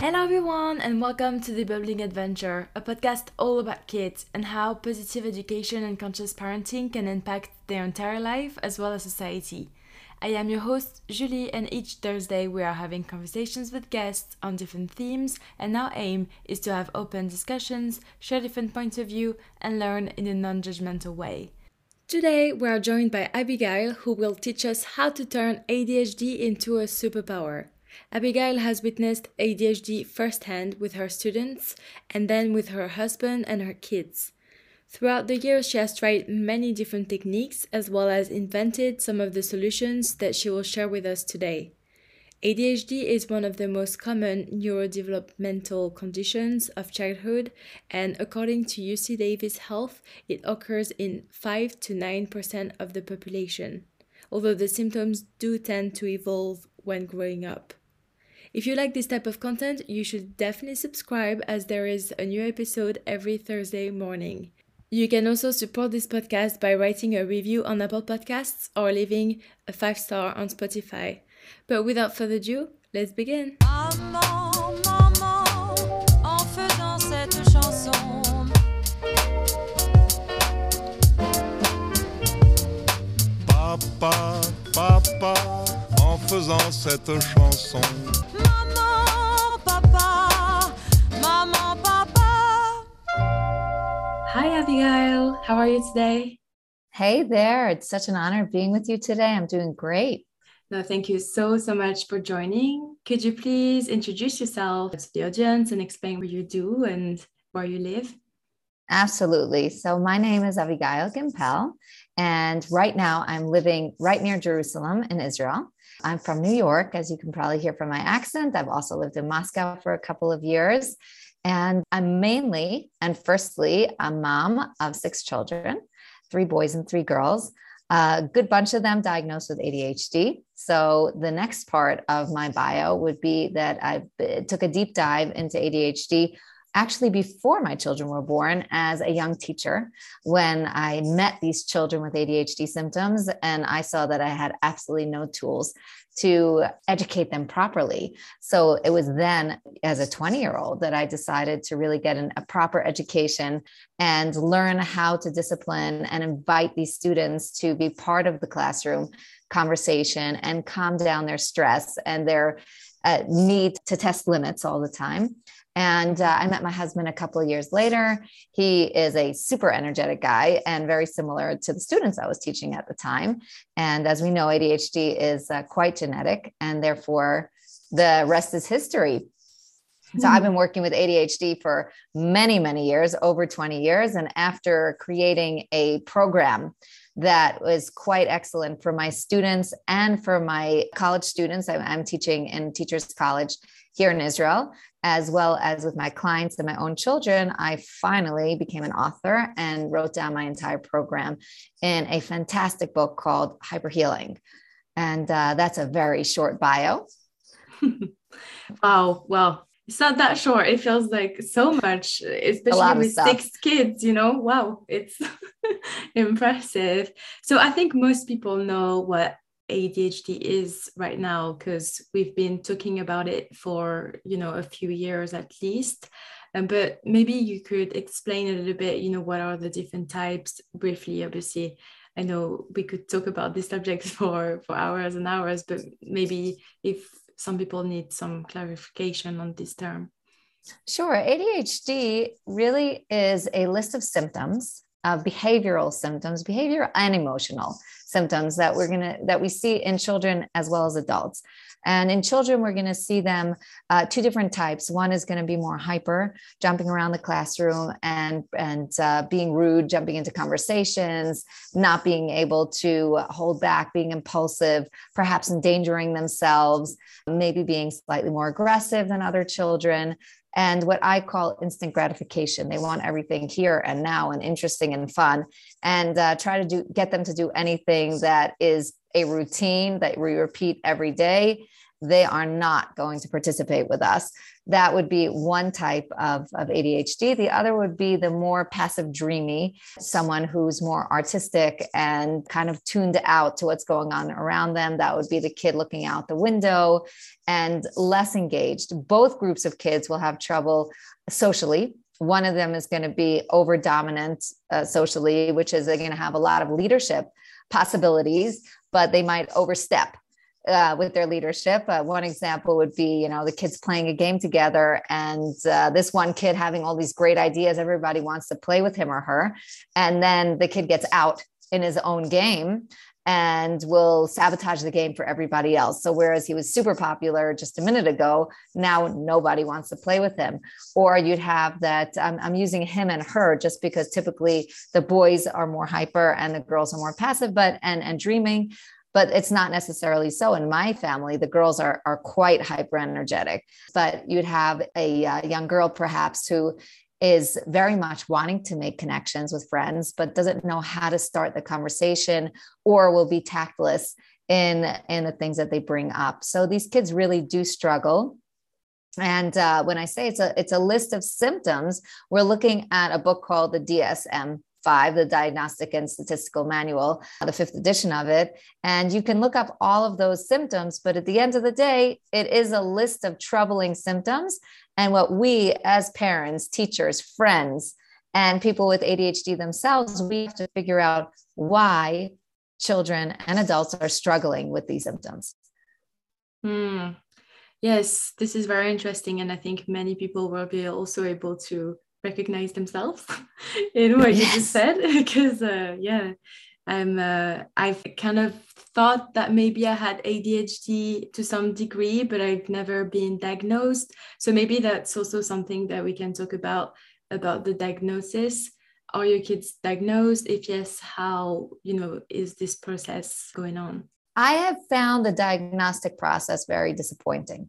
Hello everyone and welcome to The Bubbling Adventure, a podcast all about kids and how positive education and conscious parenting can impact their entire life as well as society. I am your host Julie, and each Thursday we are having conversations with guests on different themes, and our aim is to have open discussions, share different points of view and learn in a non-judgmental way. Today we are joined by Abigail, who will teach us how to turn ADHD into a superpower. Abigail has witnessed ADHD firsthand with her students and then with her husband and her kids. Throughout the years, she has tried many different techniques as well as invented some of the solutions that she will share with us today. ADHD is one of the most common neurodevelopmental conditions of childhood, and according to UC Davis Health, it occurs in 5 to 9% of the population, although the symptoms do tend to evolve when growing up. If you like this type of content, you should definitely subscribe, as there is a new episode every Thursday morning. You can also support this podcast by writing a review on Apple Podcasts or leaving a 5-star on Spotify. But without further ado, let's begin. Papa, papa. En faisant cette chanson. Maman, papa, maman, papa. Hi Abigail, how are you today? Hey there, it's such an honor being with you today. I'm doing great. No, thank you so much for joining. Could you please introduce yourself to the audience and explain what you do and where you live? Absolutely. So my name is Avigail Gimpel, and right now I'm living right near Jerusalem in Israel. I'm from New York, as you can probably hear from my accent. I've also lived in Moscow for a couple of years, and I'm mainly and firstly a mom of 6 children, 3 boys and 3 girls, a good bunch of them diagnosed with ADHD. So the next part of my bio would be that I took a deep dive into ADHD actually before my children were born as a young teacher, when I met these children with ADHD symptoms, and I saw that I had absolutely no tools to educate them properly. So it was then as a 20-year-old that I decided to really get a proper education and learn how to discipline and invite these students to be part of the classroom conversation and calm down their stress and their need to test limits all the time. And I met my husband a couple of years later. He is a super energetic guy and very similar to the students I was teaching at the time. And as we know, ADHD is quite genetic, and therefore the rest is history. So I've been working with ADHD for many, many years, over 20 years. And after creating a program that was quite excellent for my students and for my college students, I'm teaching in Teachers College here in Israel, as well as with my clients and my own children, I finally became an author and wrote down my entire program in a fantastic book called Hyperhealing. And that's a very short bio. Wow. Well, it's not that short. It feels like so much, especially with 6 kids, you know, wow, it's impressive. So I think most people know what ADHD is right now, because we've been talking about it for, you know, a few years at least. But maybe you could explain a little bit, you know, what are the different types briefly, obviously, I know we could talk about this subject for hours and hours, but maybe if some people need some clarification on this term. Sure. ADHD really is a list of symptoms, behavioral symptoms, behavioral and emotional symptoms that we see in children as well as adults. And in children, we're going to see them two different types. One is going to be more hyper, jumping around the classroom and being rude, jumping into conversations, not being able to hold back, being impulsive, perhaps endangering themselves, maybe being slightly more aggressive than other children. And what I call instant gratification. They want everything here and now and interesting and fun, and try to get them to do anything that is a routine that we repeat every day. They are not going to participate with us. That would be one type of ADHD. The other would be the more passive dreamy, someone who's more artistic and kind of tuned out to what's going on around them. That would be the kid looking out the window and less engaged. Both groups of kids will have trouble socially. One of them is going to be over dominant socially, which is they're going to have a lot of leadership possibilities, but they might overstep with their leadership. One example would be, the kids playing a game together and this one kid having all these great ideas. Everybody wants to play with him or her. And then the kid gets out in his own game and will sabotage the game for everybody else. So whereas he was super popular just a minute ago, now nobody wants to play with him. Or you'd have that, I'm using him and her just because typically the boys are more hyper and the girls are more passive, but and dreaming. But it's not necessarily so. In my family, the girls are quite hyper energetic, but you'd have a young girl perhaps who is very much wanting to make connections with friends, but doesn't know how to start the conversation or will be tactless in the things that they bring up. So these kids really do struggle. And when I say it's a list of symptoms, we're looking at a book called the DSM-5, the Diagnostic and Statistical Manual, the 5th edition of it. And you can look up all of those symptoms, but at the end of the day, it is a list of troubling symptoms. And what we as parents, teachers, friends, and people with ADHD themselves, we have to figure out why children and adults are struggling with these symptoms. Mm. Yes, this is very interesting. And I think many people will be also able to recognize themselves in what you just said, because I've kind of thought that maybe I had ADHD to some degree, but I've never been diagnosed. So maybe that's also something that we can talk about the diagnosis. Are your kids diagnosed? If yes, how, is this process going on? I have found the diagnostic process very disappointing,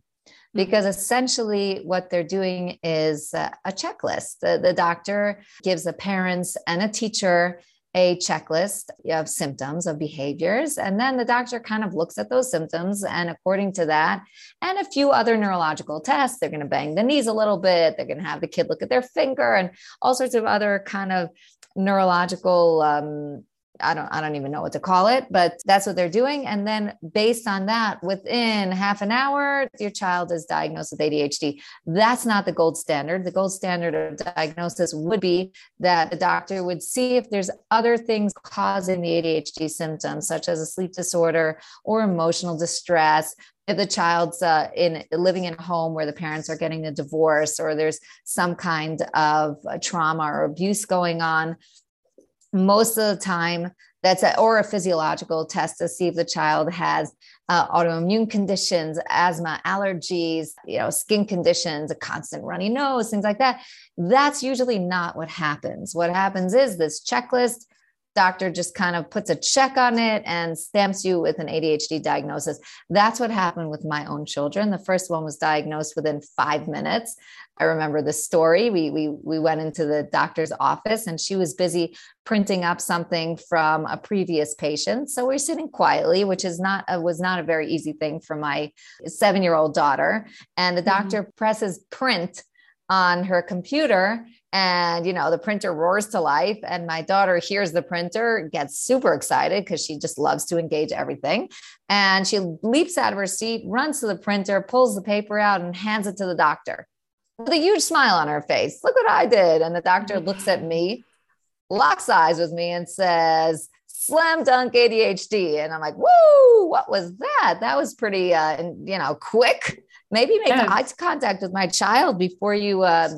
because essentially what they're doing is a checklist. The doctor gives the parents and a teacher a checklist of symptoms, of behaviors. And then the doctor kind of looks at those symptoms. And according to that, and a few other neurological tests, they're going to bang the knees a little bit. They're going to have the kid look at their finger and all sorts of other kind of neurological I don't even know what to call it, but that's what they're doing. And then based on that, within half an hour, your child is diagnosed with ADHD. That's not the gold standard. The gold standard of diagnosis would be that the doctor would see if there's other things causing the ADHD symptoms, such as a sleep disorder or emotional distress. If the child's living in a home where the parents are getting a divorce, or there's some kind of trauma or abuse going on, most of the time, or a physiological test to see if the child has autoimmune conditions, asthma, allergies, skin conditions, a constant runny nose, things like that. That's usually not what happens. What happens is this checklist, doctor just kind of puts a check on it and stamps you with an ADHD diagnosis. That's what happened with my own children. The first one was diagnosed within 5 minutes. I remember the story. We went into the doctor's office and she was busy printing up something from a previous patient. So we're sitting quietly, which is was not a very easy thing for my 7-year-old daughter. And the doctor presses print on her computer, and the printer roars to life, and my daughter hears the printer, gets super excited because she just loves to engage everything, and she leaps out of her seat, runs to the printer, pulls the paper out, and hands it to the doctor with a huge smile on her face. Look what I did. And the doctor looks at me, locks eyes with me, and says, slam dunk ADHD. And I'm like, woo, what was that? That was pretty, quick. Maybe make eye contact with my child before you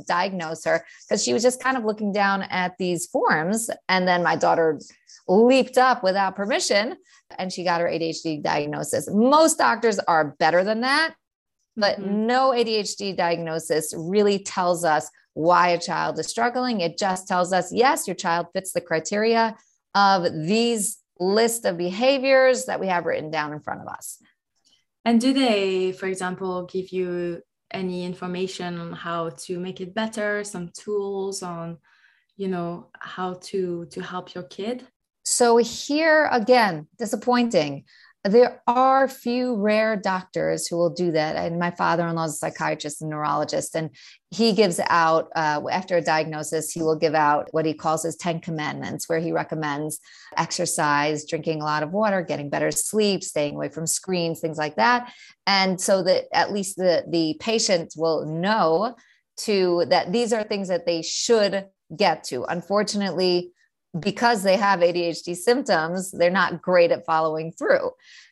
diagnose her, because she was just kind of looking down at these forms. And then my daughter leaped up without permission and she got her ADHD diagnosis. Most doctors are better than that, but no ADHD diagnosis really tells us why a child is struggling. It just tells us, yes, your child fits the criteria of these list of behaviors that we have written down in front of us. And do they, for example, give you any information on how to make it better, some tools on, how to help your kid? So here again, disappointing. There are few rare doctors who will do that. And my father-in-law is a psychiatrist and neurologist, and he gives out, after a diagnosis, he will give out what he calls his 10 commandments, where he recommends exercise, drinking a lot of water, getting better sleep, staying away from screens, things like that. And so that at least the patient will know that these are things that they should get to. Unfortunately, because they have ADHD symptoms, they're not great at following through.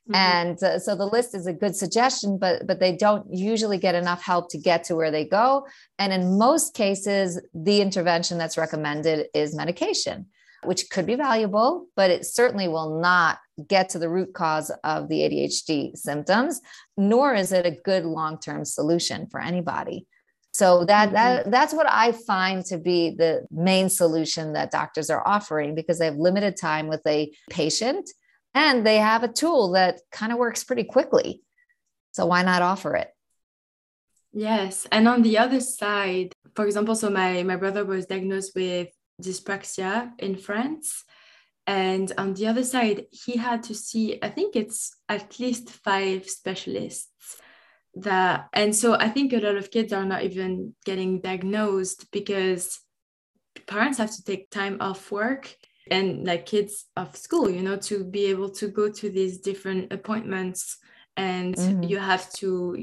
Mm-hmm. And so the list is a good suggestion, but they don't usually get enough help to get to where they go. And in most cases, the intervention that's recommended is medication, which could be valuable, but it certainly will not get to the root cause of the ADHD symptoms, nor is it a good long-term solution for anybody. So that's what I find to be the main solution that doctors are offering, because they have limited time with a patient and they have a tool that kind of works pretty quickly. So why not offer it? Yes. And on the other side, for example, so my brother was diagnosed with dyspraxia in France. And on the other side, he had to see, I think it's at least 5 specialists. And so I think a lot of kids are not even getting diagnosed because parents have to take time off work and like kids off school, to be able to go to these different appointments. And you have to,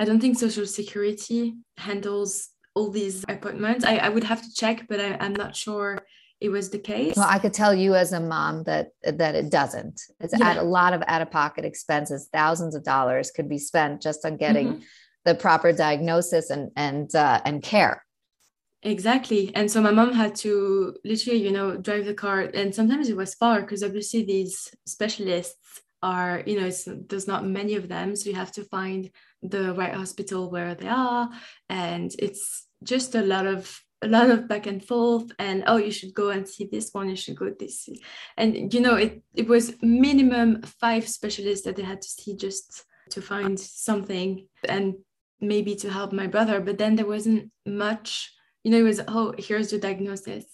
I don't think Social Security handles all these appointments. I would have to check, but I'm not sure it was the case. Well, I could tell you as a mom that it doesn't. It's a lot of out-of-pocket expenses. Thousands of dollars could be spent just on getting the proper diagnosis and care. Exactly. And so my mom had to literally, drive the car, and sometimes it was far because obviously these specialists are, there's not many of them, so you have to find the right hospital where they are, and it's just a lot of back and forth, and you should go and see this one, you should go this. And it was minimum 5 specialists that they had to see just to find something and maybe to help my brother. But then there wasn't much, it was, here's the diagnosis.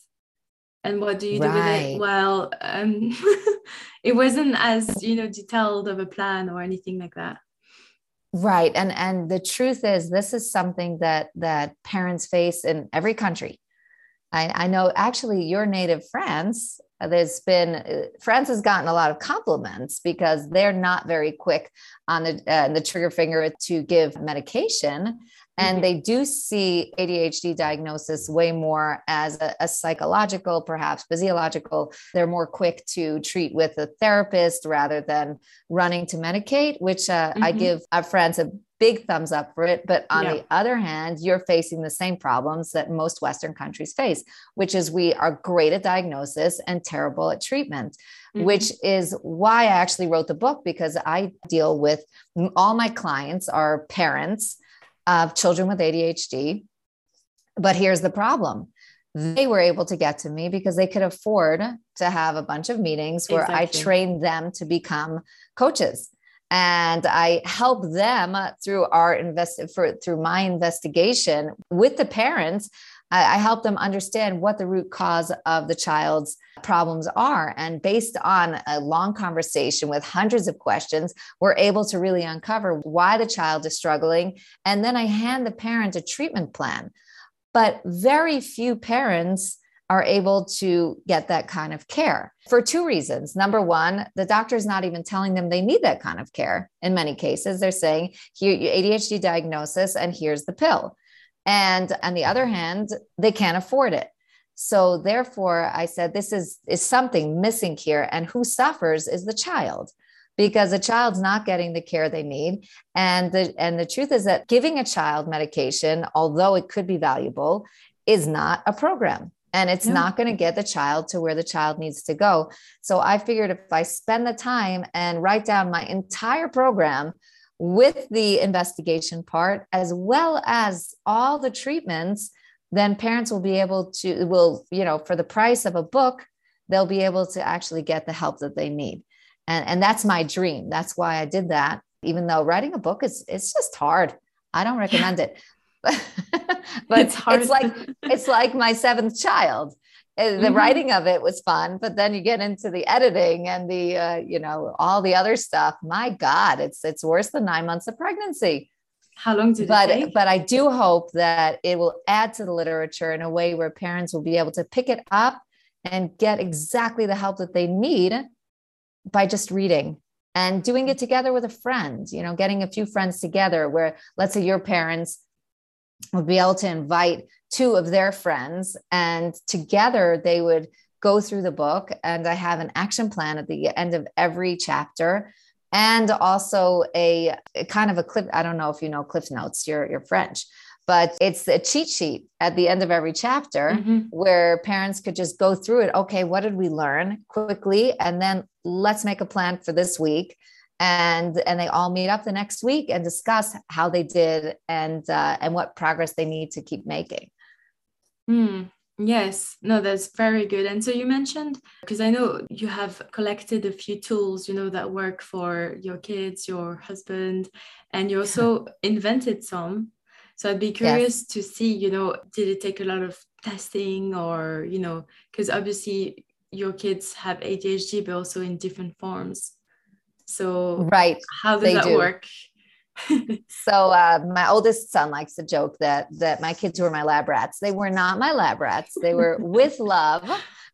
And what do you do with it? Well, it wasn't as, detailed of a plan or anything like that. Right. And the truth is, this is something that parents face in every country. I know actually your native France, France has gotten a lot of compliments because they're not very quick on the trigger finger to give medication. And they do see ADHD diagnosis way more as a psychological, perhaps physiological. They're more quick to treat with a therapist rather than running to Medicaid, which I give our friends a big thumbs up for it. But on the other hand, you're facing the same problems that most Western countries face, which is we are great at diagnosis and terrible at treatment. Which is why I actually wrote the book, because I deal with all my clients are parents of children with ADHD. But here's the problem. They were able to get to me because they could afford to have a bunch of meetings where I trained them to become coaches. And I help them through through my investigation with the parents. I help them understand what the root cause of the child's problems are. And based on a long conversation with hundreds of questions, we're able to really uncover why the child is struggling. And then I hand the parent a treatment plan. But very few parents are able to get that kind of care for 2 reasons. Number one, the doctor is not even telling them they need that kind of care. In many cases, they're saying, here, your ADHD diagnosis, and here's the pill. And on the other hand, they can't afford it. So therefore, I said, this is something missing here. And who suffers is the child, because a child's not getting the care they need. And the truth is that giving a child medication, although it could be valuable, is not a program. And it's not going to get the child to where the child needs to go. So I figured if I spend the time and write down my entire program with the investigation part, as well as all the treatments, then parents will be able to, for the price of a book, they'll be able to actually get the help that they need. And that's my dream. That's why I did that. Even though writing a book it's just hard. I don't recommend it. But it's like my seventh child. The writing of it was fun, but then you get into the editing and the all the other stuff. My God, it's worse than 9 months of pregnancy. How long did it take? But I do hope that it will add to the literature in a way where parents will be able to pick it up and get exactly the help that they need by just reading. And doing it together with a friend, getting a few friends together where, let's say, your parents would be able to invite two of their friends, and together they would go through the book. And I have an action plan at the end of every chapter, and also a kind of a clip. I don't know if you know Cliff Notes, you're French, but it's a cheat sheet at the end of every chapter where parents could just go through it. Okay, what did we learn quickly? And then let's make a plan for this week. And they all meet up the next week and discuss how they did and what progress they need to keep making. Yes, no, that's very good. And so you mentioned, because I know you have collected a few tools, that work for your kids, your husband, and you also invented some. So I'd be curious to see, did it take a lot of testing or, because obviously your kids have ADHD, but also in different forms. So how does that work? So my oldest son likes to joke that my kids were my lab rats. They were not my lab rats. They were with love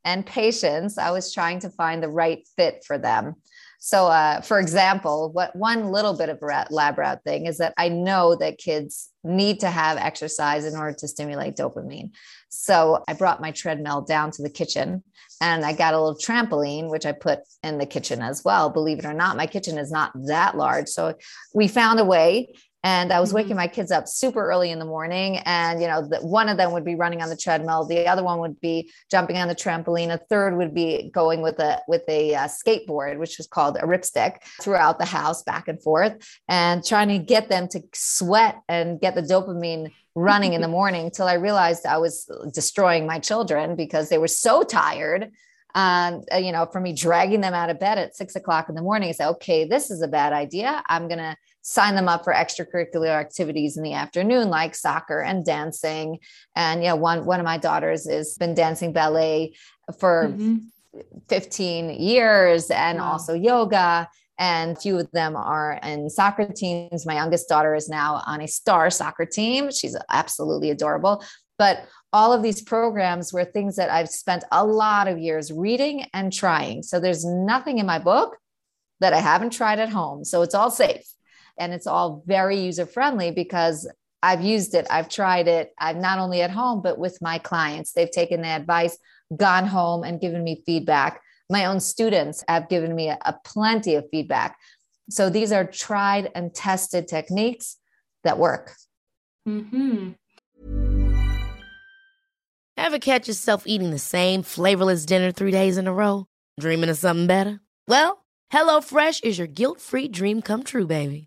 and patience. I was trying to find the right fit for them. So for example, what one little bit of lab rat thing is that I know that kids need to have exercise in order to stimulate dopamine. So I brought my treadmill down to the kitchen and I got a little trampoline, which I put in the kitchen as well. Believe it or not, my kitchen is not that large. So we found a way, and I was waking my kids up super early in the morning. And, one of them would be running on the treadmill. The other one would be jumping on the trampoline. A third would be going with a skateboard, which was called a ripstick, throughout the house, back and forth, and trying to get them to sweat and get the dopamine running in the morning, till I realized I was destroying my children because they were so tired. For me dragging them out of bed at 6 o'clock in the morning, I said, okay, this is a bad idea. I'm going to sign them up for extracurricular activities in the afternoon, like soccer and dancing. And one of my daughters has been dancing ballet for 15 years and also yoga. And a few of them are in soccer teams. My youngest daughter is now on a star soccer team. She's absolutely adorable. But all of these programs were things that I've spent a lot of years reading and trying. So there's nothing in my book that I haven't tried at home. So it's all safe and it's all very user-friendly because I've used it. I've tried it. I'm not only at home, but with my clients. They've taken the advice, gone home, and given me feedback. My own students have given me a plenty of feedback. So these are tried and tested techniques that work. Ever catch yourself eating the same flavorless dinner 3 days in a row? Dreaming of something better? Well, HelloFresh is your guilt-free dream come true, baby.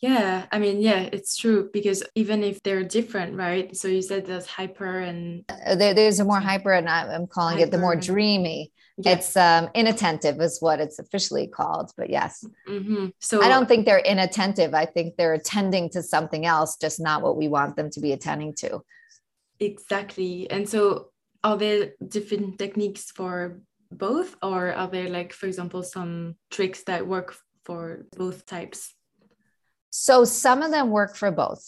Yeah, I mean, yeah, it's true, because even if they're different, right? So you said there's hyper and... There's a more hyper, and I'm calling hyper. It the more dreamy. Yeah. It's inattentive is what it's officially called, but yes. Mm-hmm. So I don't think they're inattentive. I think they're attending to something else, just not what we want them to be attending to. Exactly. And so are there different techniques for both, or are there, like, for example, some tricks that work for both types? So some of them work for both.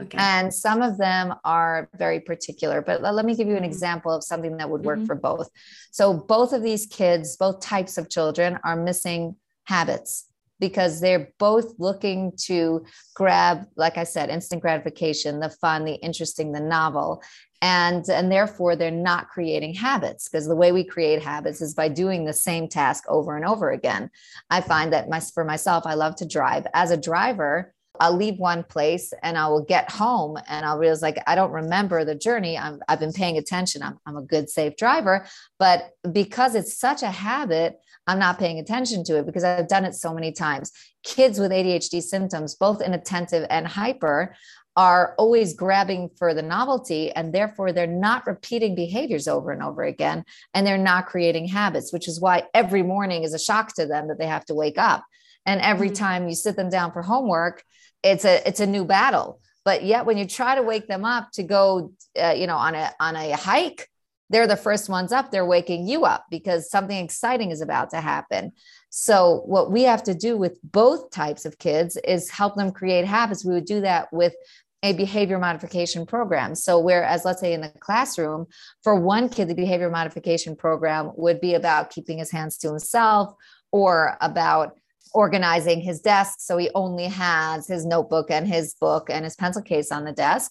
Okay. And some of them are very particular, but let me give you an example of something that would work for both. So both of these kids, both types of children, are missing habits because they're both looking to grab, like I said, instant gratification, the fun, the interesting, the novel. And therefore they're not creating habits, because the way we create habits is by doing the same task over and over again. I find that for myself, I love to drive. As a driver, I'll leave one place and I will get home and I'll realize, like, I don't remember the journey. I've been paying attention. I'm a good, safe driver, but because it's such a habit, I'm not paying attention to it because I've done it so many times. Kids with ADHD symptoms, both inattentive and hyper, are always grabbing for the novelty, and therefore they're not repeating behaviors over and over again, and they're not creating habits, which is why every morning is a shock to them that they have to wake up. And every time you sit them down for homework, it's a new battle. But yet when you try to wake them up to go on a hike, they're the first ones up. They're waking you up because something exciting is about to happen. So what we have to do with both types of kids is help them create habits. We would do that with a behavior modification program. So whereas, let's say in the classroom, for one kid, the behavior modification program would be about keeping his hands to himself or about organizing his desk so he only has his notebook and his book and his pencil case on the desk,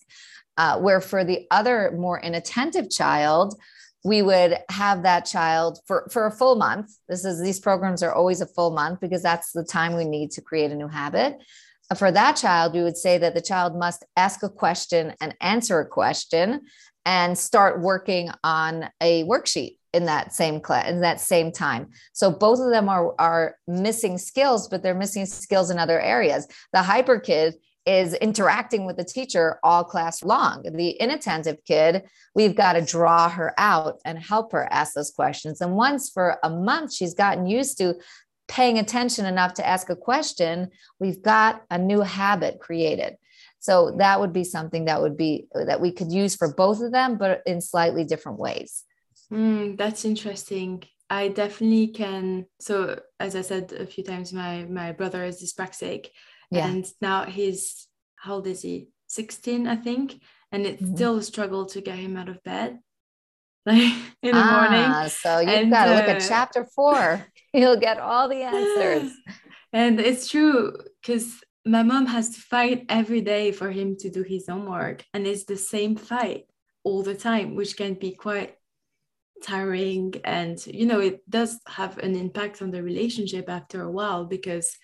where for the other more inattentive child, we would have that child for a full month. These programs are always a full month because that's the time we need to create a new habit. For that child, we would say that the child must ask a question and answer a question and start working on a worksheet in that same class, in that same time. So both of them are missing skills, but they're missing skills in other areas. The hyper kid is interacting with the teacher all class long. The inattentive kid, we've got to draw her out and help her ask those questions. And once for a month, she's gotten used to paying attention enough to ask a question, we've got a new habit created. So that would be something that we could use for both of them, but in slightly different ways. That's interesting. I definitely can. So as I said a few times, my brother is dyspraxic. Yeah. And now he's, how old is he? 16, I think. And it's still a struggle to get him out of bed, like in the morning. So you've got to look at chapter 4. You'll get all the answers. And it's true, because my mom has to fight every day for him to do his homework. And it's the same fight all the time, which can be quite tiring. And, it does have an impact on the relationship after a while, because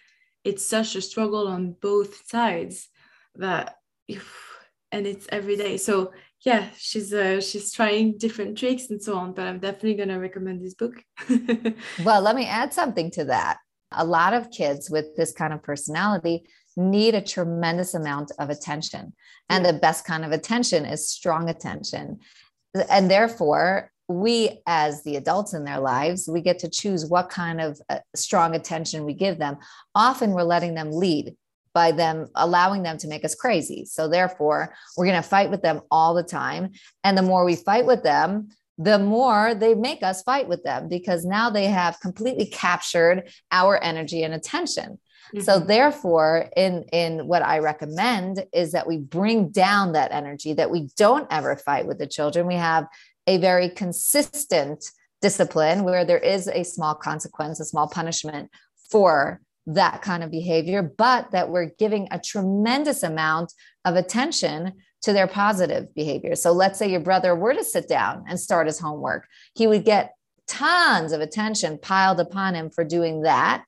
it's such a struggle on both sides and it's every day. So yeah, she's trying different tricks and so on, but I'm definitely going to recommend this book. Well, let me add something to that. A lot of kids with this kind of personality need a tremendous amount of attention, and the best kind of attention is strong attention. And therefore we, as the adults in their lives, we get to choose what kind of strong attention we give them. Often we're letting them lead by them, allowing them to make us crazy. So therefore we're going to fight with them all the time. And the more we fight with them, the more they make us fight with them, because now they have completely captured our energy and attention. Mm-hmm. So therefore, in what I recommend is that we bring down that energy, that we don't ever fight with the children. We have a very consistent discipline where there is a small consequence, a small punishment for that kind of behavior, but that we're giving a tremendous amount of attention to their positive behavior. So let's say your brother were to sit down and start his homework. He would get tons of attention piled upon him for doing that.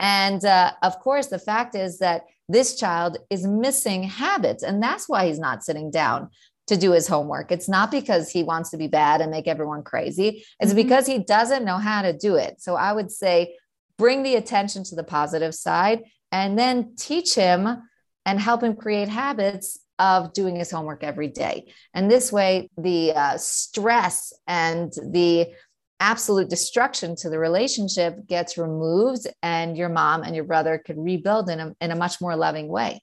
And of course, the fact is that this child is missing habits, and that's why he's not sitting down to do his homework. It's not because he wants to be bad and make everyone crazy. It's mm-hmm. because he doesn't know how to do it. So I would say, bring the attention to the positive side and then teach him and help him create habits of doing his homework every day. And this way, the stress and the absolute destruction to the relationship gets removed, and your mom and your brother could rebuild in a much more loving way.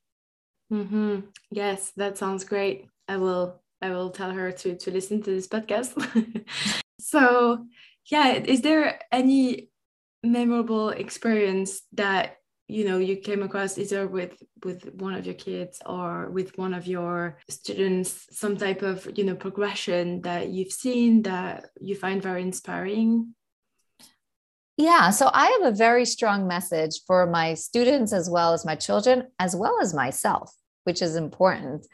Mm-hmm. Yes, that sounds great. I will tell her to listen to this podcast. So yeah, is there any memorable experience that, you know, you came across either with one of your kids or with one of your students, some type of, you know, progression that you've seen that you find very inspiring? Yeah. So I have a very strong message for my students, as well as my children, as well as myself, which is important,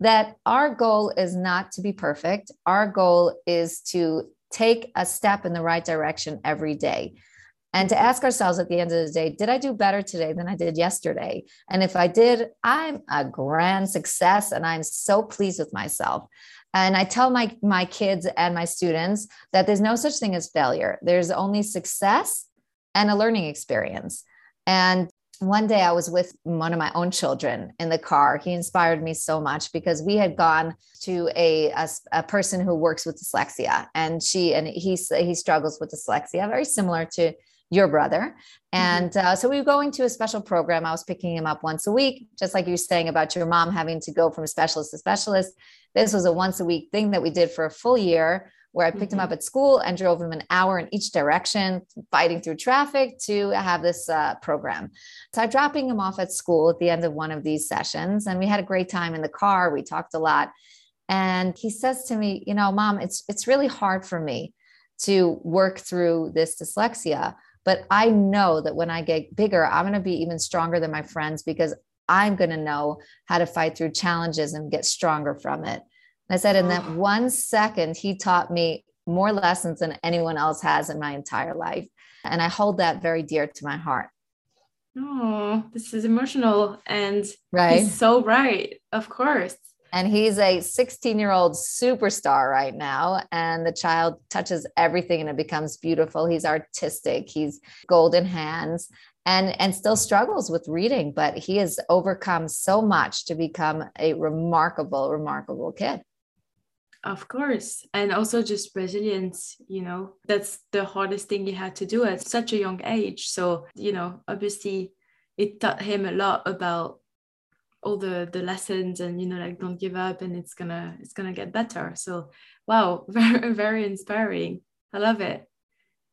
that our goal is not to be perfect. Our goal is to take a step in the right direction every day. And to ask ourselves at the end of the day, did I do better today than I did yesterday? And if I did, I'm a grand success and I'm so pleased with myself. And I tell my kids and my students that there's no such thing as failure. There's only success and a learning experience. And one day I was with one of my own children in the car. He inspired me so much because we had gone to a person who works with dyslexia, and he struggles with dyslexia, very similar to your brother. And so we were going to a special program. I was picking him up once a week, just like you were saying about your mom having to go from specialist to specialist. This was a once a week thing that we did for a full year, where I picked him up at school and drove him an hour in each direction, fighting through traffic to have this program. So I'm dropping him off at school at the end of one of these sessions. And we had a great time in the car. We talked a lot. And he says to me, you know, Mom, it's really hard for me to work through this dyslexia, but I know that when I get bigger, I'm going to be even stronger than my friends, because I'm going to know how to fight through challenges and get stronger from it. And I said, in that 1 second, he taught me more lessons than anyone else has in my entire life. And I hold that very dear to my heart. Oh, this is emotional. And right? He's so right, of course. And he's a 16-year-old superstar right now. And the child touches everything and it becomes beautiful. He's artistic. He's golden hands. And still struggles with reading, but he has overcome so much to become a remarkable, remarkable kid. Of course. And also just resilience, you know, that's the hardest thing he had to do at such a young age. So, you know, obviously it taught him a lot about all the lessons and, you know, like, don't give up and it's gonna get better. So, wow, very, very inspiring. I love it.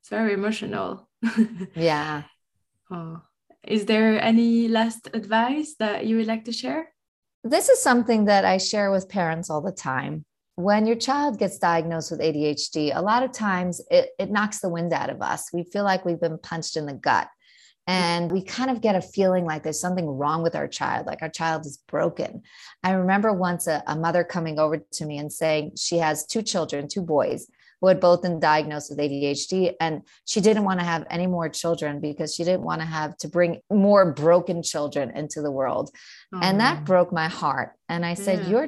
It's very emotional. Yeah. Oh, is there any last advice that you would like to share? This is something that I share with parents all the time. When your child gets diagnosed with ADHD, a lot of times it knocks the wind out of us. We feel like we've been punched in the gut, and we kind of get a feeling like there's something wrong with our child, like our child is broken. I remember once a mother coming over to me and saying she has two children, two boys, who had both been diagnosed with ADHD. And she didn't want to have any more children because she didn't want to have to bring more broken children into the world. Oh. And that broke my heart. And I said, your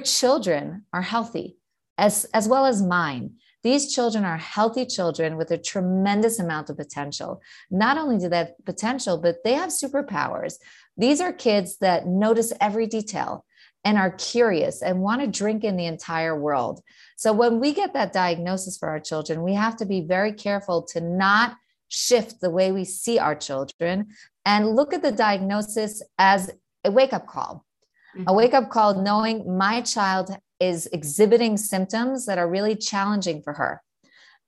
children are healthy as well as mine. These children are healthy children with a tremendous amount of potential. Not only do they have potential, but they have superpowers. These are kids that notice every detail. and are curious and want to drink in the entire world. So when we get that diagnosis for our children, we have to be very careful to not shift the way we see our children and look at the diagnosis as a wake-up call. Mm-hmm. A wake-up call knowing my child is exhibiting symptoms that are really challenging for her.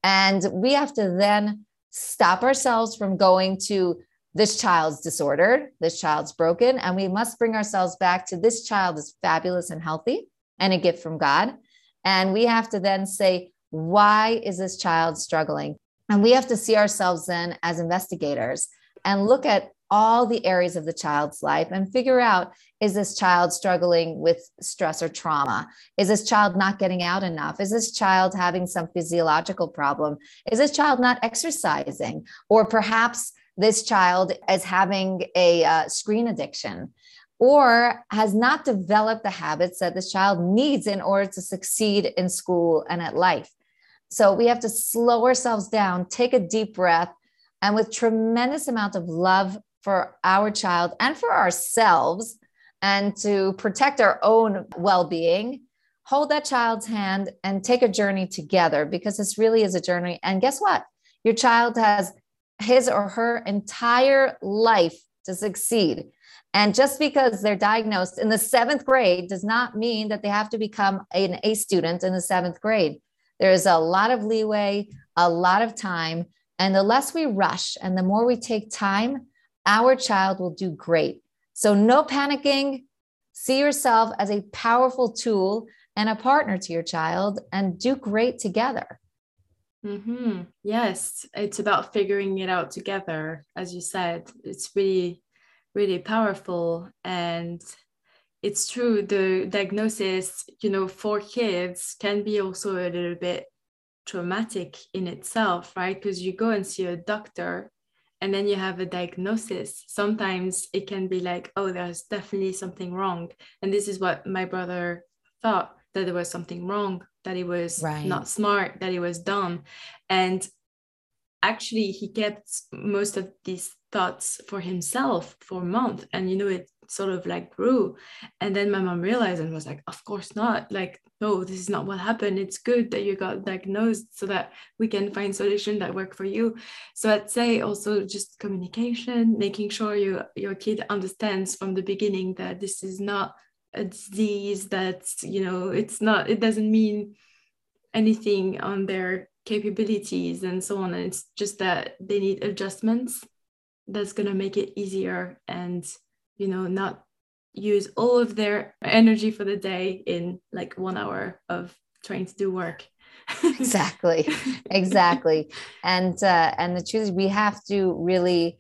And we have to then stop ourselves from going to this child's disordered, this child's broken, and we must bring ourselves back to this child is fabulous and healthy and a gift from God. And we have to then say, why is this child struggling? And we have to see ourselves then as investigators and look at all the areas of the child's life and figure out, is this child struggling with stress or trauma? Is this child not getting out enough? Is this child having some physiological problem? Is this child not exercising? Or perhaps this child is having a screen addiction or has not developed the habits that this child needs in order to succeed in school and at life. So we have to slow ourselves down, take a deep breath, and with tremendous amount of love for our child and for ourselves, and to protect our own well-being, hold that child's hand and take a journey together, because this really is a journey. And guess what? Your child has his or her entire life to succeed. And just because they're diagnosed in the seventh grade does not mean that they have to become an A student in the seventh grade. There's a lot of leeway, a lot of time, and the less we rush and the more we take time, our child will do great. So no panicking, see yourself as a powerful tool and a partner to your child and do great together. Mm-hmm. Yes, it's about figuring it out together. As you said, it's really, really powerful. And it's true, the diagnosis, for kids can be also a little bit traumatic in itself, right? Because you go and see a doctor and then you have a diagnosis. Sometimes it can be like, oh, there's definitely something wrong. And this is what my brother thought, that there was something wrong, that he was not smart, that he was dumb. And actually he kept most of these thoughts for himself for a month. And, it sort of like grew. And then my mom realized and was like, of course not. Like, no, this is not what happened. It's good that you got diagnosed so that we can find solutions that work for you. So I'd say also just communication, making sure your kid understands from the beginning that this is not a disease, that's, it doesn't mean anything on their capabilities and so on. And it's just that they need adjustments that's going to make it easier and, not use all of their energy for the day in like 1 hour of trying to do work. Exactly. And the truth is we have to really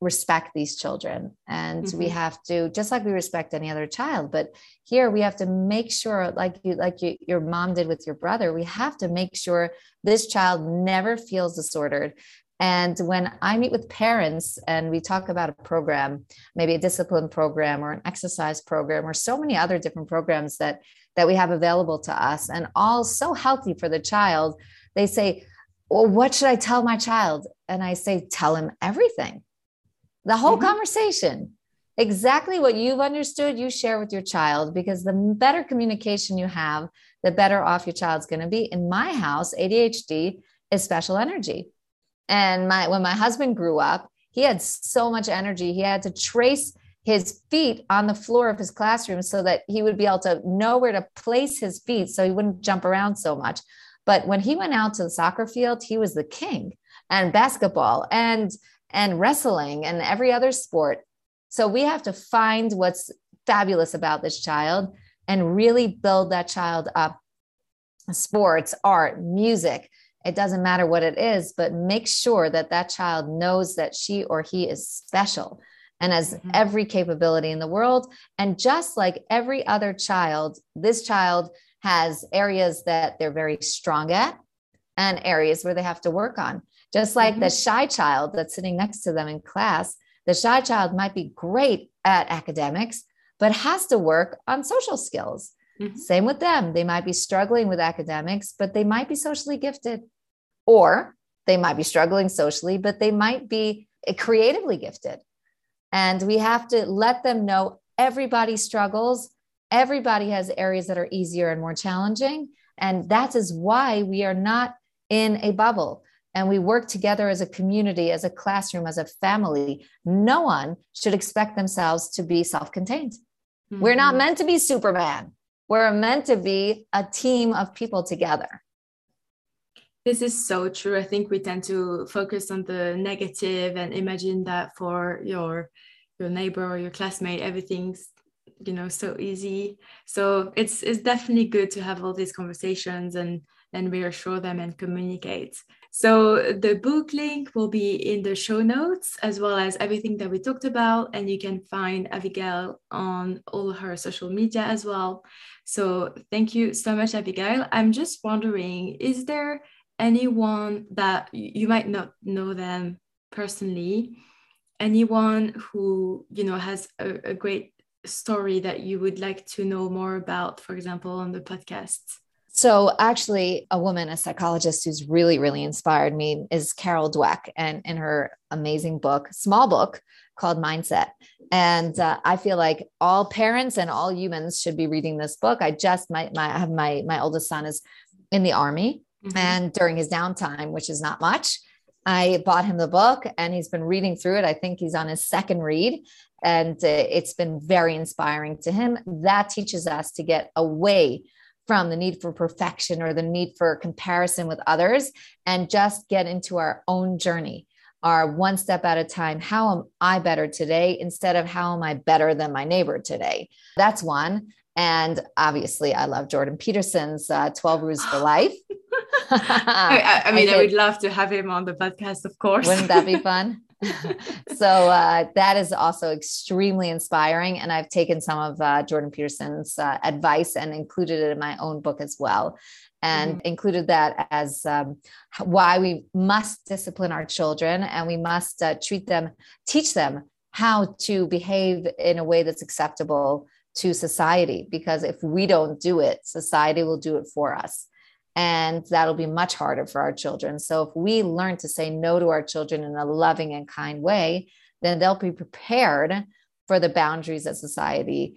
respect these children. And mm-hmm. we have to, just like we respect any other child, but here we have to make sure, like your mom did with your brother, we have to make sure this child never feels disordered. And when I meet with parents and we talk about a program, maybe a discipline program or an exercise program or so many other different programs that we have available to us and all so healthy for the child, they say, well, what should I tell my child? And I say, tell him everything, the whole mm-hmm. conversation, exactly what you've understood, you share with your child, because the better communication you have, the better off your child's going to be. In my house, ADHD is special energy. And when my husband grew up, he had so much energy. He had to trace his feet on the floor of his classroom so that he would be able to know where to place his feet so he wouldn't jump around so much. But when he went out to the soccer field, he was the king, and basketball and wrestling and every other sport. So we have to find what's fabulous about this child and really build that child up. Sports, art, music, it doesn't matter what it is, but make sure that child knows that she or he is special and has mm-hmm. every capability in the world. And just like every other child, this child has areas that they're very strong at and areas where they have to work on. Just like mm-hmm. the shy child that's sitting next to them in class, the shy child might be great at academics, but has to work on social skills. Mm-hmm. Same with them. They might be struggling with academics, but they might be socially gifted, or they might be struggling socially, but they might be creatively gifted. And we have to let them know everybody struggles. Everybody has areas that are easier and more challenging. And that is why we are not in a bubble. And we work together as a community, as a classroom, as a family. No one should expect themselves to be self-contained. Mm-hmm. We're not meant to be Superman. We're meant to be a team of people together. This is so true. I think we tend to focus on the negative and imagine that for your neighbor or your classmate, everything's, so easy. So it's definitely good to have all these conversations and reassure them and communicate. So the book link will be in the show notes, as well as everything that we talked about. And you can find Avigail on all her social media as well. So thank you so much, Avigail. I'm just wondering, is there anyone that you might not know them personally, anyone who, has a great story that you would like to know more about, for example, on the podcast? So actually a woman, a psychologist who's really, really inspired me is Carol Dweck, and in her amazing book, small book called Mindset. And I feel like all parents and all humans should be reading this book. My oldest son is in the army, mm-hmm. and during his downtime, which is not much, I bought him the book and he's been reading through it. I think he's on his second read, and it's been very inspiring to him. That teaches us to get away from the need for perfection or the need for comparison with others, and just get into our own journey, our one step at a time. How am I better today instead of how am I better than my neighbor today? That's one. And obviously I love Jordan Peterson's 12 Rules for Life. I would love to have him on the podcast, of course. Wouldn't that be fun? So that is also extremely inspiring. And I've taken some of Jordan Peterson's advice and included it in my own book as well, and included that as why we must discipline our children, and we must teach them how to behave in a way that's acceptable to society, because if we don't do it, society will do it for us. And that'll be much harder for our children. So if we learn to say no to our children in a loving and kind way, then they'll be prepared for the boundaries that society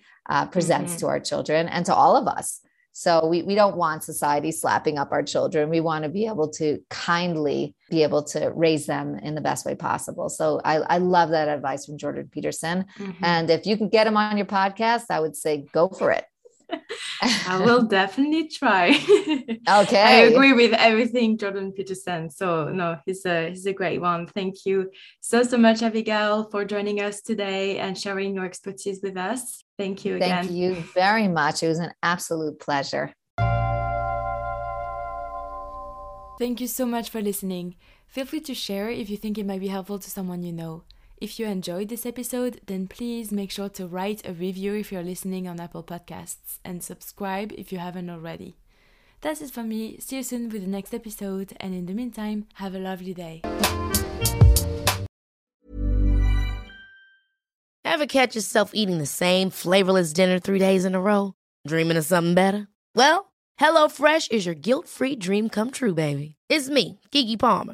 presents mm-hmm. to our children and to all of us. So we don't want society slapping up our children. We want to be able to kindly be able to raise them in the best way possible. So I love that advice from Jordan Peterson. Mm-hmm. And if you can get him on your podcast, I would say go for it. I will definitely try. Okay. I agree with everything Jordan Peterson. So no, he's a great one. Thank you so much, Avigail, for joining us today and sharing your expertise with us. Thank you again. Thank you very much. It was an absolute pleasure. Thank you so much for listening. Feel free to share if you think it might be helpful to someone you know. If you enjoyed this episode, then please make sure to write a review if you're listening on Apple Podcasts, and subscribe if you haven't already. That's it for me. See you soon with the next episode, and in the meantime, have a lovely day. Ever catch yourself eating the same flavorless dinner 3 days in a row? Dreaming of something better? Well, HelloFresh is your guilt-free dream come true, baby. It's me, Keke Palmer.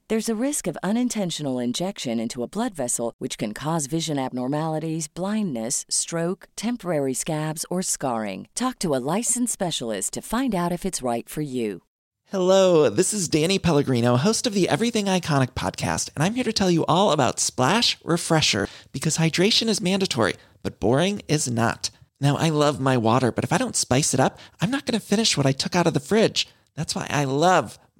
There's a risk of unintentional injection into a blood vessel, which can cause vision abnormalities, blindness, stroke, temporary scabs, or scarring. Talk to a licensed specialist to find out if it's right for you. Hello, this is Danny Pellegrino, host of the Everything Iconic podcast, and I'm here to tell you all about Splash Refresher, because hydration is mandatory, but boring is not. Now, I love my water, but if I don't spice it up, I'm not going to finish what I took out of the fridge. That's why I love